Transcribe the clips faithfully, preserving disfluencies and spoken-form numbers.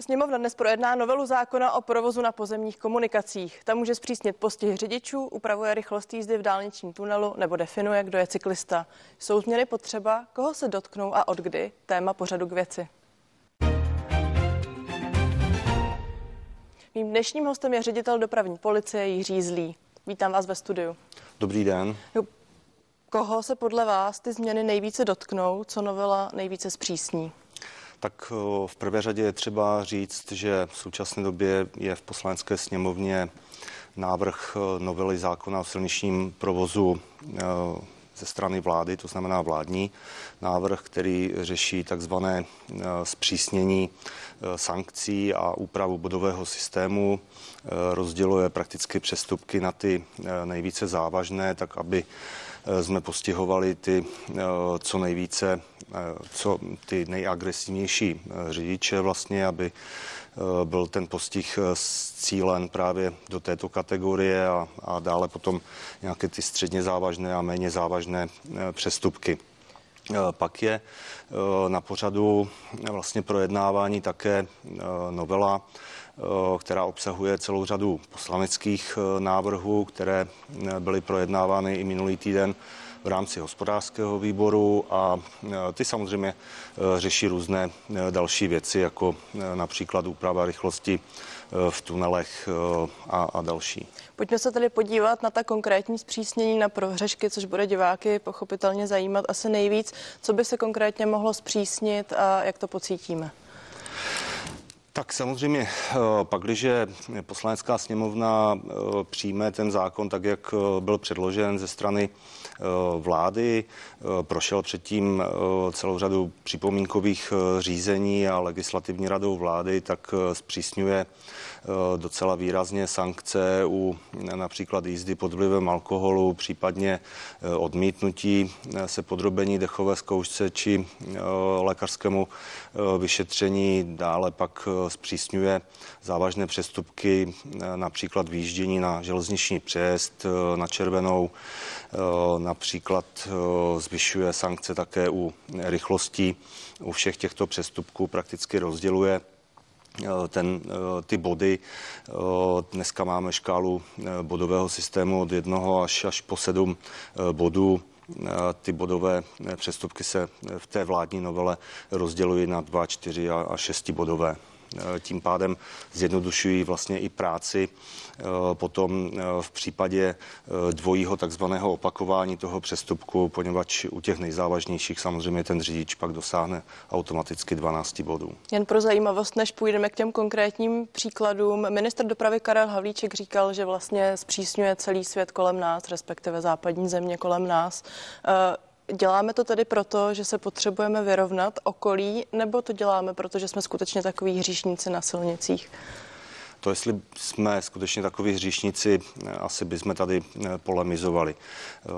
Sněmovna dnes projedná novelu zákona o provozu na pozemních komunikacích. Tam může zpřísnit postih řidičů, upravuje rychlost jízdy v dálničním tunelu nebo definuje, kdo je cyklista. Jsou změny potřeba, koho se dotknou a od kdy? Téma pořadu K věci. Mým dnešním hostem je ředitel dopravní policie Jiří Zlý. Vítám vás ve studiu. Dobrý den. Koho se podle vás ty změny nejvíce dotknou, co novela nejvíce zpřísní? Tak v prvé řadě je třeba říct, že v současné době je v Poslanecké sněmovně návrh novely zákona o silničním provozu ze strany vlády, to znamená vládní návrh, který řeší takzvané zpřísnění sankcí a úpravu bodového systému, rozděluje prakticky přestupky na ty nejvíce závažné, tak aby jsme postihovali ty co nejvíce, co ty nejagresivnější řidiče vlastně, aby byl ten postih cílen právě do této kategorie a, a dále potom nějaké ty středně závažné a méně závažné přestupky. Pak je na pořadu vlastně projednávání také novela, která obsahuje celou řadu poslaneckých návrhů, které byly projednávány i minulý týden v rámci hospodářského výboru a ty samozřejmě řeší různé další věci, jako například úprava rychlosti v tunelech a, a další. Pojďme se tedy podívat na ta konkrétní zpřísnění na prohřešky, což bude diváky pochopitelně zajímat asi nejvíc. Co by se konkrétně mohlo zpřísnit a jak to pocítíme? Tak samozřejmě, pak, když poslanecká sněmovna přijme ten zákon tak, jak byl předložen ze strany vlády, prošel předtím celou řadu připomínkových řízení a legislativní radou vlády, tak zpřísňuje docela výrazně sankce u například jízdy pod vlivem alkoholu, případně odmítnutí se podrobení dechové zkoušce či lékařskému vyšetření. Dále pak zpřísňuje závažné přestupky, například výjíždění na železniční přejezd na červenou, například zvyšuje sankce také u rychlostí. U všech těchto přestupků prakticky rozděluje ten, ty body. Dneska máme škálu bodového systému od jednoho až, až po sedm bodů. Ty bodové přestupky se v té vládní novele rozdělují na dva, čtyři a šesti bodové. Tím pádem zjednodušují vlastně i práci. Potom v případě dvojího takzvaného opakování toho přestupku, poněvadž u těch nejzávažnějších samozřejmě ten řidič pak dosáhne automaticky dvanácti bodů. Jen pro zajímavost, než půjdeme k těm konkrétním příkladům, ministr dopravy Karel Havlíček říkal, že vlastně zpřísňuje celý svět kolem nás, respektive západní země kolem nás. Děláme to tedy proto, že se potřebujeme vyrovnat okolí, nebo to děláme proto, že jsme skutečně takoví hříšníci na silnicích? To, jestli jsme skutečně takoví hříšníci, asi bychom tady polemizovali.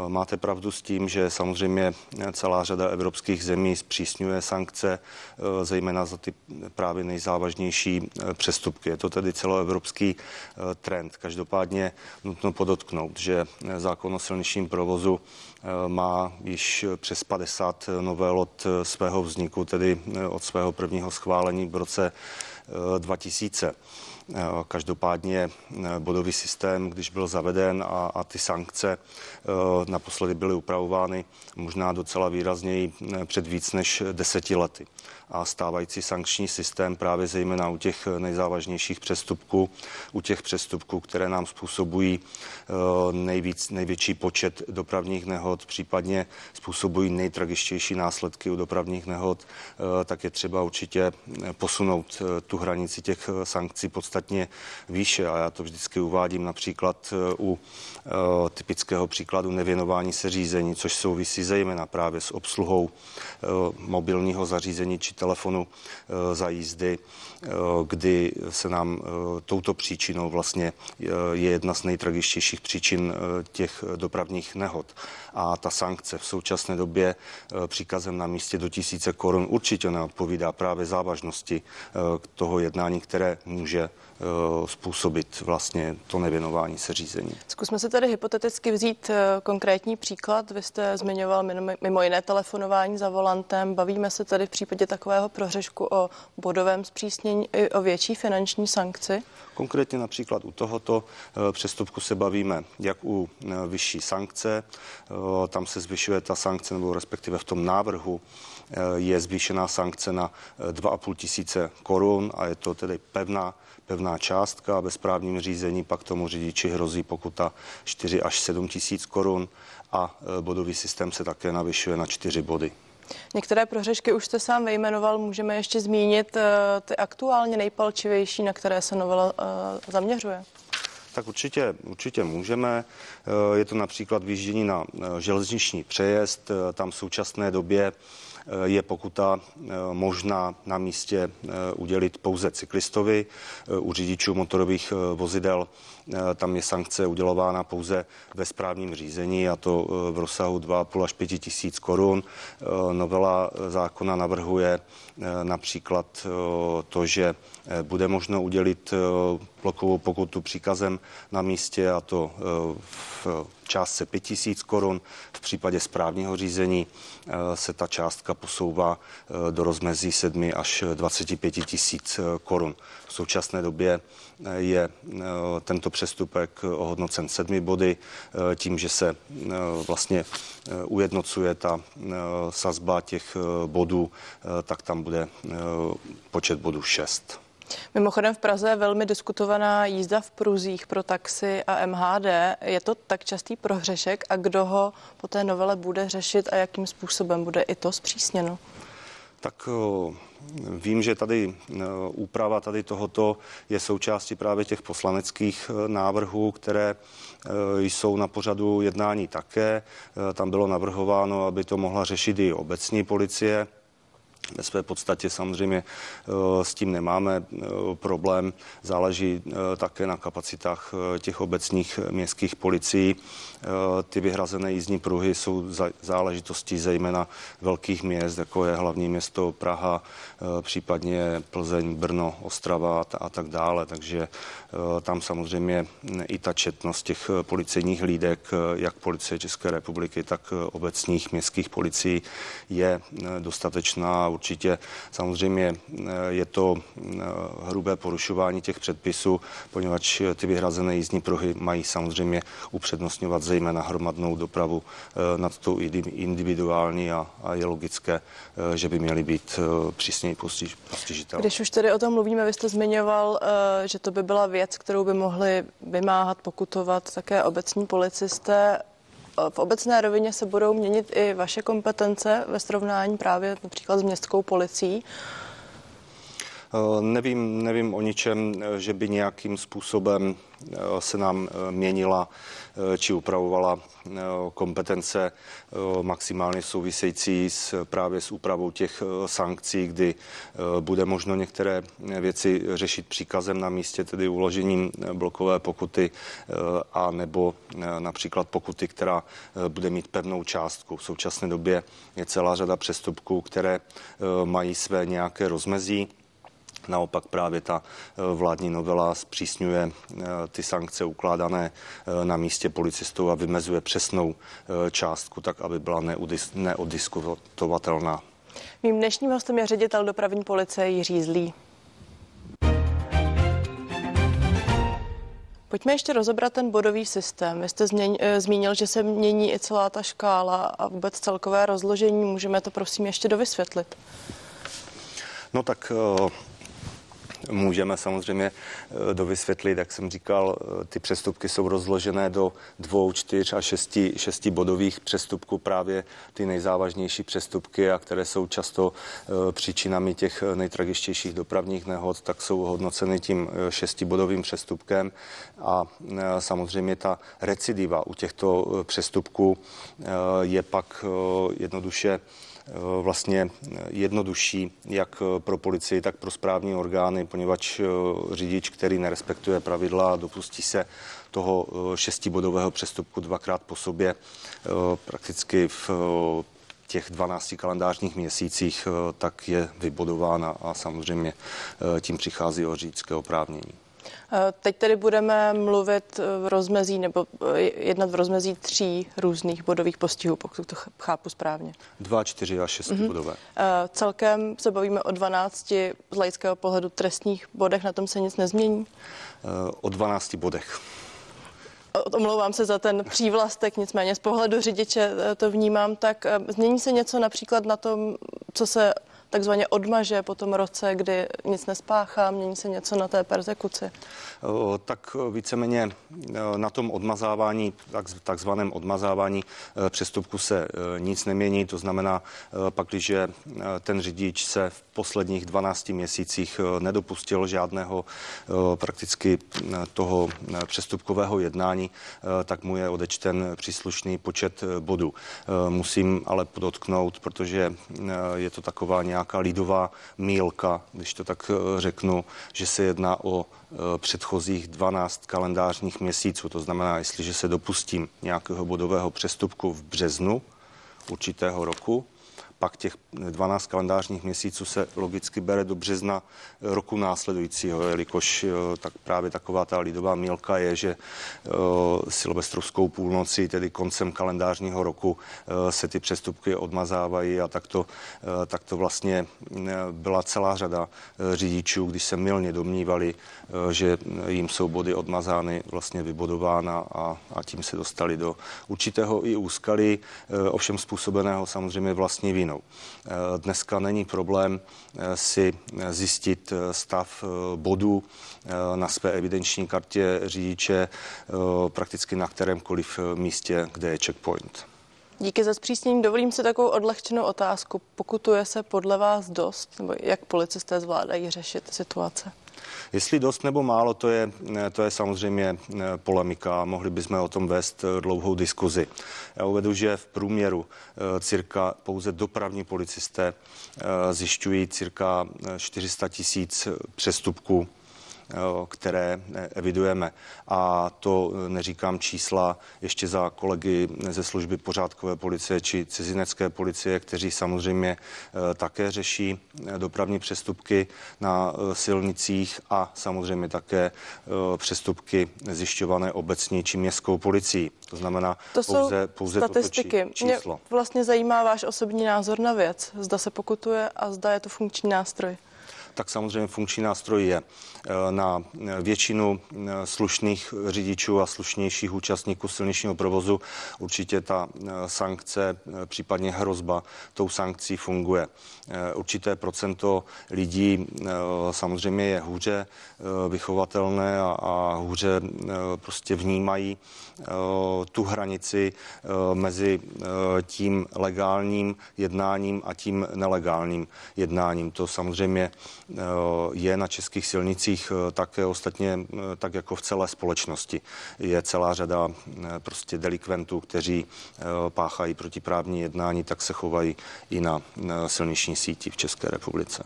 Máte pravdu s tím, že samozřejmě celá řada evropských zemí zpřísňuje sankce, zejména za ty právě nejzávažnější přestupky. Je to tedy celoevropský trend. Každopádně nutno podotknout, že zákon o silničním provozu má již přes padesát novel od svého vzniku, tedy od svého prvního schválení v roce dva tisíce. Každopádně bodový systém, když byl zaveden a, a ty sankce naposledy byly upravovány možná docela výrazněji před víc než deseti lety. A stávající sankční systém právě zejména u těch nejzávažnějších přestupků, u těch přestupků, které nám způsobují nejvíc, největší počet dopravních nehod, případně způsobují nejtragičtější následky u dopravních nehod, tak je třeba určitě posunout tu hranici těch sankcí podstatně výše. A já to vždycky uvádím například u typického příkladu nevěnování se řízení, což souvisí zejména právě s obsluhou mobilního zařízení či telefonu za jízdy, kdy se nám touto příčinou vlastně je jedna z nejtragičtějších příčin těch dopravních nehod. A ta sankce v současné době příkazem na místě do tisíce korun určitě neodpovídá právě závažnosti toho jednání, které může způsobit vlastně to nevěnování se řízení. Zkusme se tedy hypoteticky vzít konkrétní příklad. Vy jste zmiňoval mimo jiné telefonování za volantem. Bavíme se tedy v případě takového prohřešku o bodovém zpřísnění i o větší finanční sankci? Konkrétně například u tohoto přestupku se bavíme jak u vyšší sankce, tam se zvyšuje ta sankce, nebo respektive v tom návrhu je zvýšená sankce na dva a půl tisíce korun a je to tedy pevná, pevná částka a ve správním řízení pak tomu řidiči hrozí pokuta čtyři až sedm tisíc korun a bodový systém se také navyšuje na čtyři body. Některé prohřešky už jste sám vyjmenoval, můžeme ještě zmínit ty aktuálně nejpalčivější, na které se novela zaměřuje. Tak určitě, určitě můžeme. Je to například výjíždění na železniční přejezd. Tam v současné době je pokuta možná na místě udělit pouze cyklistovi. U řidičů motorových vozidel tam je sankce udělována pouze ve správním řízení, a to v rozsahu dva a půl až pět tisíc korun. Novela zákona navrhuje například to, že bude možno udělit blokovou pokutu příkazem na místě, a to v částce pět tisíc korun. V případě správního řízení se ta částka posouvá do rozmezí sedmi až dvaceti pěti tisíc korun. V současné době je tento přestupek ohodnocen sedmi body tím, že se vlastně ujednocuje ta sazba těch bodů, tak tam bude počet bodů šest. Mimochodem v Praze je velmi diskutovaná jízda v pruzích pro taxi a M H D. Je to tak častý prohřešek a kdo ho po té novele bude řešit a jakým způsobem bude i to zpřísněno? Tak vím, že tady úprava tady tohoto je součástí právě těch poslaneckých návrhů, které jsou na pořadu jednání také. Tam bylo navrhováno, aby to mohla řešit i obecní policie. Ve své podstatě samozřejmě s tím nemáme problém. Záleží také na kapacitách těch obecních městských policií. Ty vyhrazené jízdní pruhy jsou záležitostí zejména velkých měst, jako je hlavní město Praha, případně Plzeň, Brno, Ostrava a tak dále. Takže tam samozřejmě i ta četnost těch policejních hlídek, jak policie České republiky, tak obecních městských policií je dostatečná. Určitě samozřejmě je to hrubé porušování těch předpisů, poněvadž ty vyhrazené jízdní pruhy mají samozřejmě upřednostňovat zejména hromadnou dopravu nad tou individuální a, a je logické, že by měly být přísněji postiž, postižitelné. Když už tedy o tom mluvíme, vy jste zmiňoval, že to by byla věc, kterou by mohli vymáhat, pokutovat také obecní policisté. V obecné rovině se budou měnit i vaše kompetence ve srovnání právě například s městskou policií. Nevím, nevím o ničem, že by nějakým způsobem se nám měnila či upravovala kompetence maximálně související s, právě s úpravou těch sankcí, kdy bude možno některé věci řešit příkazem na místě, tedy uložením blokové pokuty a nebo například pokuty, která bude mít pevnou částku. V současné době je celá řada přestupků, které mají své nějaké rozmezí. Naopak právě ta vládní novela zpřísňuje ty sankce ukládané na místě policistou a vymezuje přesnou částku tak, aby byla neodiskutovatelná. Mým dnešním hostem je ředitel dopravní policie Jiří Zlý. Pojďme ještě rozebrat ten bodový systém. Vy jste zmínil, že se mění i celá ta škála a vůbec celkové rozložení. Můžeme to prosím ještě dovysvětlit? No tak... Můžeme samozřejmě dovysvětlit, jak jsem říkal, ty přestupky jsou rozložené do dvou, čtyř a šesti, šesti bodových přestupků, právě ty nejzávažnější přestupky, a které jsou často příčinami těch nejtragičtějších dopravních nehod, tak jsou hodnoceny tím šestibodovým přestupkem, a samozřejmě ta recidiva u těchto přestupků je pak jednoduše vlastně jednodušší jak pro policii, tak pro správní orgány, poněvadž řidič, který nerespektuje pravidla, dopustí se toho šestibodového přestupku dvakrát po sobě, prakticky v těch dvanácti kalendářních měsících, tak je vybodována a samozřejmě tím přichází o řidičské oprávnění. Teď tedy budeme mluvit v rozmezí nebo jednat v rozmezí tří různých bodových postihů, pokud to chápu správně. Dva, čtyři a šesti mm-hmm. bodové. Celkem se bavíme o dvanácti z laického pohledu trestních bodech, na tom se nic nezmění? O dvanácti bodech. Omlouvám se za ten přívlastek, nicméně z pohledu řidiče to vnímám, tak změní se něco například na tom, co se takzvaně odmaže po tom roce, kdy nic nespáchá, mění se něco na té perzekuci? Tak víceméně na tom odmazávání, takzvaném odmazávání přestupku se nic nemění, to znamená pak, když ten řidič se v posledních dvanácti měsících nedopustil žádného prakticky toho přestupkového jednání, tak mu je odečten příslušný počet bodů. Musím ale podotknout, protože je to taková nějaká nějaká lidová mýlka, když to tak řeknu, že se jedná o předchozích dvanáct kalendářních měsíců. To znamená, jestliže se dopustím nějakého bodového přestupku v březnu určitého roku, pak těch dvanáct kalendářních měsíců se logicky bere do března roku následujícího, jelikož tak právě taková ta lidová mýlka je, že silvestrovskou půlnoci, tedy koncem kalendářního roku, se ty přestupky odmazávají a tak to, tak to vlastně byla celá řada řidičů, když se mylně domnívali, že jim jsou body odmazány, vlastně vybodována a, a tím se dostali do určitého i úskalí, ovšem způsobeného samozřejmě vlastní vín. Dneska není problém si zjistit stav bodů na své evidenční kartě řidiče prakticky na kterémkoliv místě, kde je checkpoint. Díky za zpřísnění. Dovolím si takovou odlehčenou otázku. Pokutuje se podle vás dost? Nebo jak policisté zvládají řešit situace? Jestli dost nebo málo, to je, to je samozřejmě polemika. Mohli bychom o tom vést dlouhou diskuzi. Já uvedu, že v průměru cirka pouze dopravní policisté zjišťují cirka čtyři sta tisíc přestupků, které evidujeme. A to neříkám čísla ještě za kolegy ze služby pořádkové policie či cizinecké policie, kteří samozřejmě také řeší dopravní přestupky na silnicích a samozřejmě také přestupky zjišťované obecní či městskou policií. To znamená to pouze, pouze toto číslo. Mě vlastně zajímá váš osobní názor na věc. Zda se pokutuje a zda je to funkční nástroj. Tak samozřejmě funkční nástroj je. Na většinu slušných řidičů a slušnějších účastníků silničního provozu určitě ta sankce, případně hrozba, tou sankcí funguje. Určité procento lidí samozřejmě je hůře vychovatelné a, a hůře prostě vnímají tu hranici mezi tím legálním jednáním a tím nelegálním jednáním. To samozřejmě je na českých silnicích také ostatně, tak jako v celé společnosti. Je celá řada prostě delikventů, kteří páchají protiprávní jednání, tak se chovají i na silniční síti v České republice.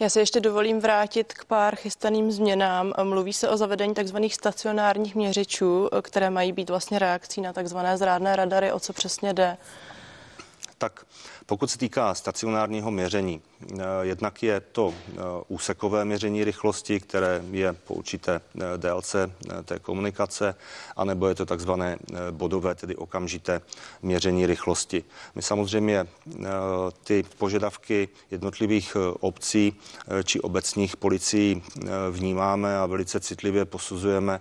Já se ještě dovolím vrátit k pár chystaným změnám. Mluví se o zavedení takzvaných stacionárních měřičů, které mají být vlastně reakcí na takzvané zrádné radary. O co přesně jde? Tak pokud se týká stacionárního měření, jednak je to úsekové měření rychlosti, které je po určité délce té komunikace, anebo je to takzvané bodové, tedy okamžité měření rychlosti. My samozřejmě ty požadavky jednotlivých obcí či obecních policií vnímáme a velice citlivě posuzujeme,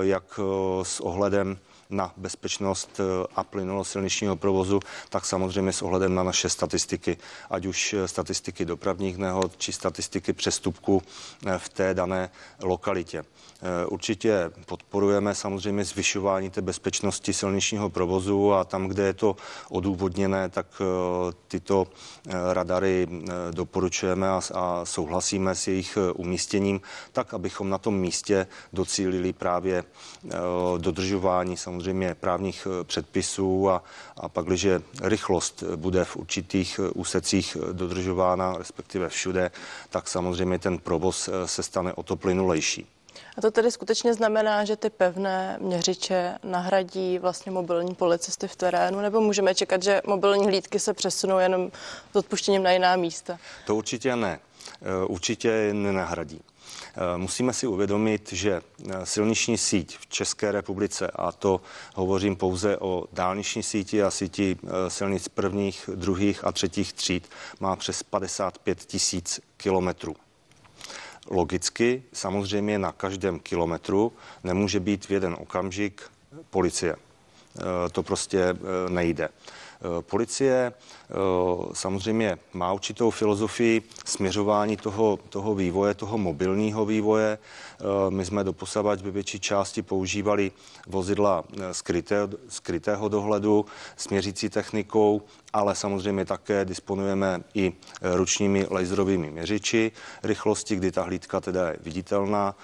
jak s ohledem na bezpečnost a plynulost silničního provozu, tak samozřejmě s ohledem na naše statistiky, ať už statistiky dopravních nehod, či statistiky přestupků v té dané lokalitě. Určitě podporujeme samozřejmě zvyšování té bezpečnosti silničního provozu a tam, kde je to odůvodněné, tak tyto radary doporučujeme a souhlasíme s jejich umístěním, tak abychom na tom místě docílili právě dodržování samozřejmě právních předpisů a, a pak, když rychlost bude v určitých úsecích dodržována, respektive všude, tak samozřejmě ten provoz se stane o to plynulejší. A to tedy skutečně znamená, že ty pevné měřiče nahradí vlastně mobilní policisty v terénu, nebo můžeme čekat, že mobilní hlídky se přesunou jenom s odpuštěním na jiná místa? To určitě ne. Určitě nenahradí. Musíme si uvědomit, že silniční síť v České republice, a to hovořím pouze o dálniční síti a síti silnic prvních, druhých a třetích tříd, má přes padesát pět tisíc kilometrů. Logicky samozřejmě na každém kilometru nemůže být v jeden okamžik policie. To prostě nejde. Policie samozřejmě má určitou filozofii směřování toho, toho vývoje, toho mobilního vývoje. My jsme doposavad ve větší části používali vozidla skryté, skrytého dohledu s měřící technikou, ale samozřejmě také disponujeme i ručními laserovými měřiči rychlosti, kdy ta hlídka teda je viditelná.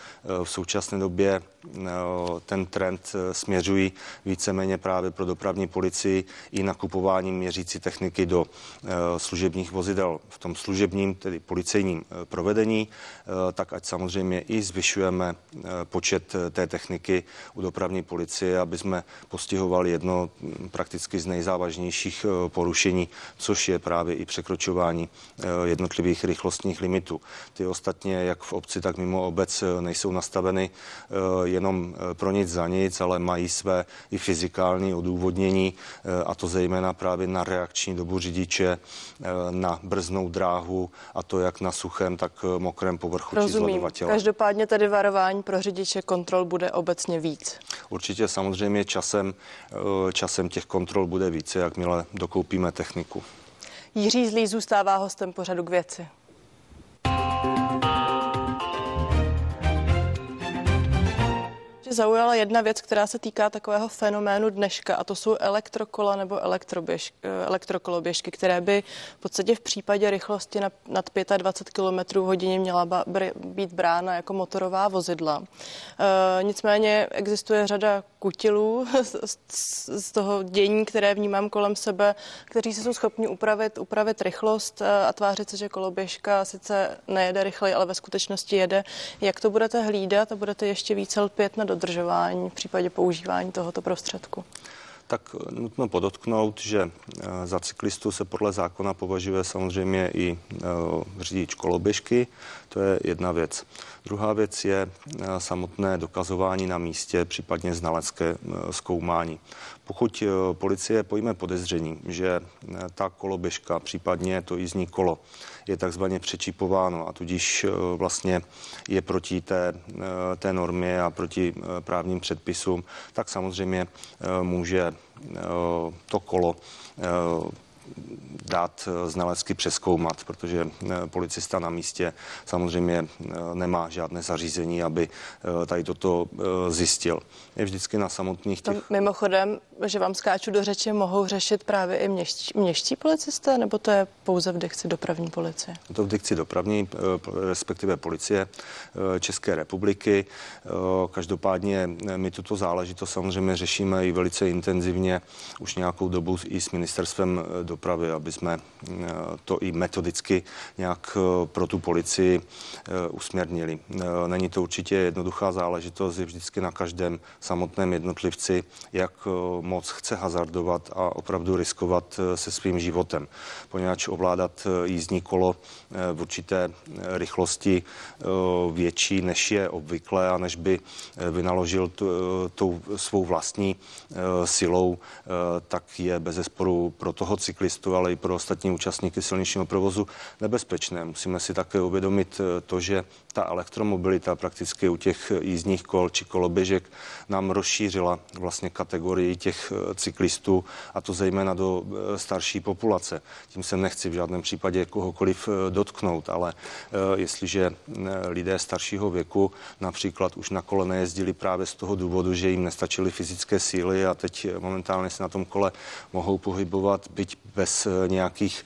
V současné době ten trend směřují víceméně právě pro dopravní policii i nakupování měřící techniky do služebních vozidel v tom služebním, tedy policejním provedení, tak ať samozřejmě i zvyšujeme počet té techniky u dopravní policie, aby jsme postihovali jedno prakticky z nejzávažnějších porušení, což je právě i překročování jednotlivých rychlostních limitů. Ty ostatně, jak v obci, tak mimo obec, nejsou nastaveny jenom pro nic za nic, ale mají své i fyzikální odůvodnění, a to zejména právě na reakční dobu řidiče, na brznou dráhu, a to jak na suchém, tak mokrém povrchu či zledovatele. Každopádně tedy varování pro řidiče kontrol bude obecně víc. Určitě samozřejmě časem, časem těch kontrol bude více, jakmile dokoupíme techniku. Jiří Zlý zůstává hostem pořadu K věci. Zaujala jedna věc, která se týká takového fenoménu dneška, a to jsou elektrokola nebo elektrokoloběžky, které by v podstatě v případě rychlosti nad dvacet pět kilometrů hodině měla být brána jako motorová vozidla. E, nicméně existuje řada kutilů z, z toho dění, které vnímám kolem sebe, kteří se jsou schopni upravit, upravit rychlost a tvářit se, že koloběžka sice nejede rychleji, ale ve skutečnosti jede. Jak to budete hlídat a budete ještě více lpět na dodržování v případě používání tohoto prostředku? Tak nutno podotknout, že za cyklistu se podle zákona považuje samozřejmě i řidič koloběžky. To je jedna věc. Druhá věc je samotné dokazování na místě, případně znalecké zkoumání. Pokud policie pojme podezření, že ta koloběžka, případně to jízdní kolo, je takzvaně přečípováno, a tudíž vlastně je proti té, té normě a proti právním předpisům, tak samozřejmě může to kolo dát znalecky přezkoumat, protože policista na místě samozřejmě nemá žádné zařízení, aby tady toto zjistil. Je vždycky na samotných těch... To mimochodem, že vám skáču do řeči, mohou řešit právě i měští, měští policisté, nebo to je pouze v dikci dopravní policie? To v dikci dopravní, respektive policie České republiky. Každopádně my tuto záležitost samozřejmě řešíme i velice intenzivně už nějakou dobu i s ministerstvem dopravy, aby jsme to i metodicky nějak pro tu policii usměrnili. Není to určitě jednoduchá záležitost, je vždycky na každém samotném jednotlivci, jak moc chce hazardovat a opravdu riskovat se svým životem. Poněvadž ovládat jízdní kolo v určité rychlosti větší, než je obvyklé a než by vynaložil tu, tu svou vlastní silou, tak je bezesporu pro toho cyklistu, ale i pro ostatní účastníky silničního provozu nebezpečné. Musíme si také uvědomit to, že ta elektromobilita prakticky u těch jízdních kol či koloběžek nám rozšířila vlastně kategorii těch cyklistů, a to zejména do starší populace. Tím se nechci v žádném případě kohokoliv dotknout, ale jestliže lidé staršího věku například už na kole nejezdili právě z toho důvodu, že jim nestačily fyzické síly a teď momentálně se na tom kole mohou pohybovat, byť bez nějakých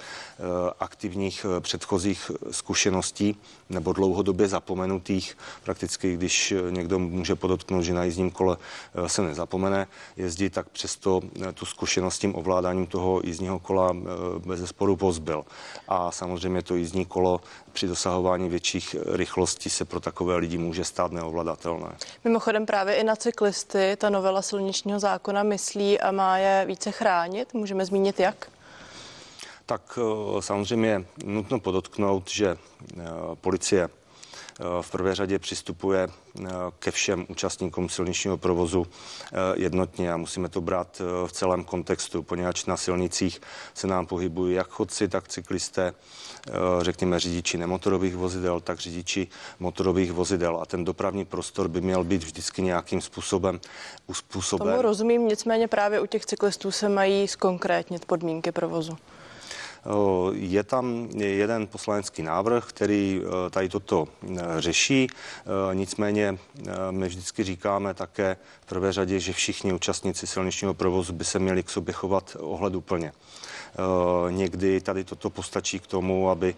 aktivních předchozích zkušeností nebo dlouhodobě zapomenutých. Prakticky, když někdo může podotknout, že na jízdním kole se nezapomene jezdit, tak přesto tu zkušenost s tím ovládáním toho jízdního kola bezesporu pozbyl. A samozřejmě to jízdní kolo při dosahování větších rychlostí se pro takové lidi může stát neovladatelné. Mimochodem právě i na cyklisty ta novela silničního zákona myslí a má je více chránit. Můžeme zmínit jak? Tak samozřejmě nutno podotknout, že policie v prvé řadě přistupuje ke všem účastníkům silničního provozu jednotně a musíme to brát v celém kontextu, poněvadž na silnicích se nám pohybují jak chodci, tak cyklisté, řekněme řidiči nemotorových vozidel, tak řidiči motorových vozidel a ten dopravní prostor by měl být vždycky nějakým způsobem uspůsoben. Tomu rozumím, nicméně právě u těch cyklistů se mají zkonkrétnit podmínky provozu. Je tam jeden poslanecký návrh, který tady toto řeší, nicméně my vždycky říkáme také v prvé řadě, že všichni účastníci silničního provozu by se měli k sobě chovat ohleduplně. Někdy tady toto postačí k tomu, aby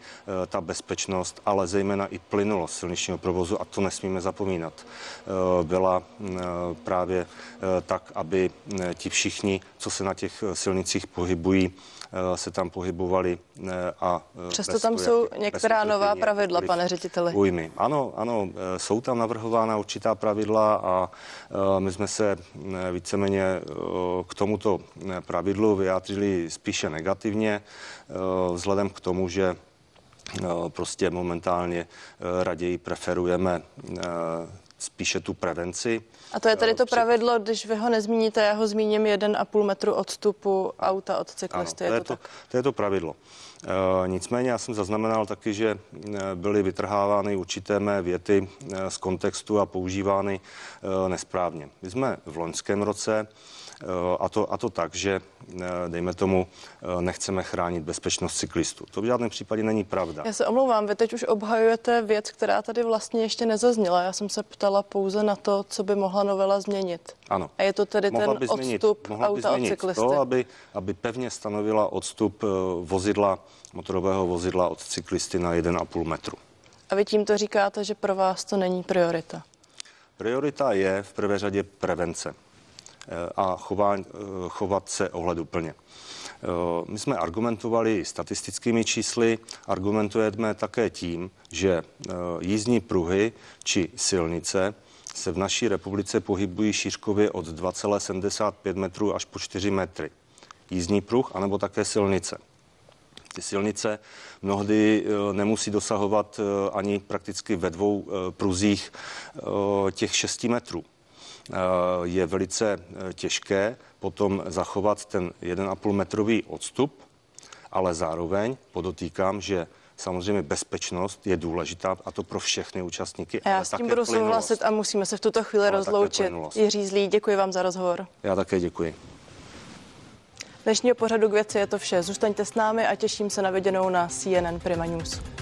ta bezpečnost, ale zejména i plynulost silničního provozu, a to nesmíme zapomínat, byla právě tak, aby ti všichni, co se na těch silnicích pohybují, se tam pohybovali a... Přesto tam jsou některá nová pravidla, pane řediteli. Ujmy. Ano, ano, jsou tam navrhována určitá pravidla a my jsme se víceméně k tomuto pravidlu vyjádřili spíše negativně, vzhledem k tomu, že prostě momentálně raději preferujeme spíše tu prevenci. A to je tady to pravidlo, když vy ho nezmíníte, já ho zmíním jeden a půl metru odstupu auta od cyklisty. Ano, to, je to, tak? To je to pravidlo. E, nicméně já jsem zaznamenal taky, že byly vytrhávány určité mé věty z kontextu a používány e, nesprávně. My jsme v loňském roce A to, a to tak, že dejme tomu, nechceme chránit bezpečnost cyklistů. To v žádném případě není pravda. Já se omlouvám, vy teď už obhajujete věc, která tady vlastně ještě nezazněla. Já jsem se ptala pouze na to, co by mohla novela změnit. Ano. A je to tedy mohla ten odstup auta od cyklisty. To, aby, aby pevně stanovila odstup vozidla, motorového vozidla od cyklisty na jeden a půl metru. A vy tímto říkáte, že pro vás to není priorita? Priorita je v prvé řadě prevence a chová, chovat se ohleduplně. My jsme argumentovali statistickými čísly, argumentujeme také tím, že jízdní pruhy či silnice se v naší republice pohybují šířkově od dva celá sedmdesát pět metru až po čtyři metry. Jízdní pruh anebo také silnice. Ty silnice mnohdy nemusí dosahovat ani prakticky ve dvou pruzích těch šesti metrů. Je velice těžké potom zachovat ten jeden a půl metrový odstup, ale zároveň podotýkám, že samozřejmě bezpečnost je důležitá a to pro všechny účastníky. A já s tím budu souhlasit a musíme se v tuto chvíli rozloučit. Jiří Zlý, děkuji vám za rozhovor. Já také děkuji. Dnešního pořadu K věci je to vše. Zůstaňte s námi a těším se na viděnou na C N N Prima News.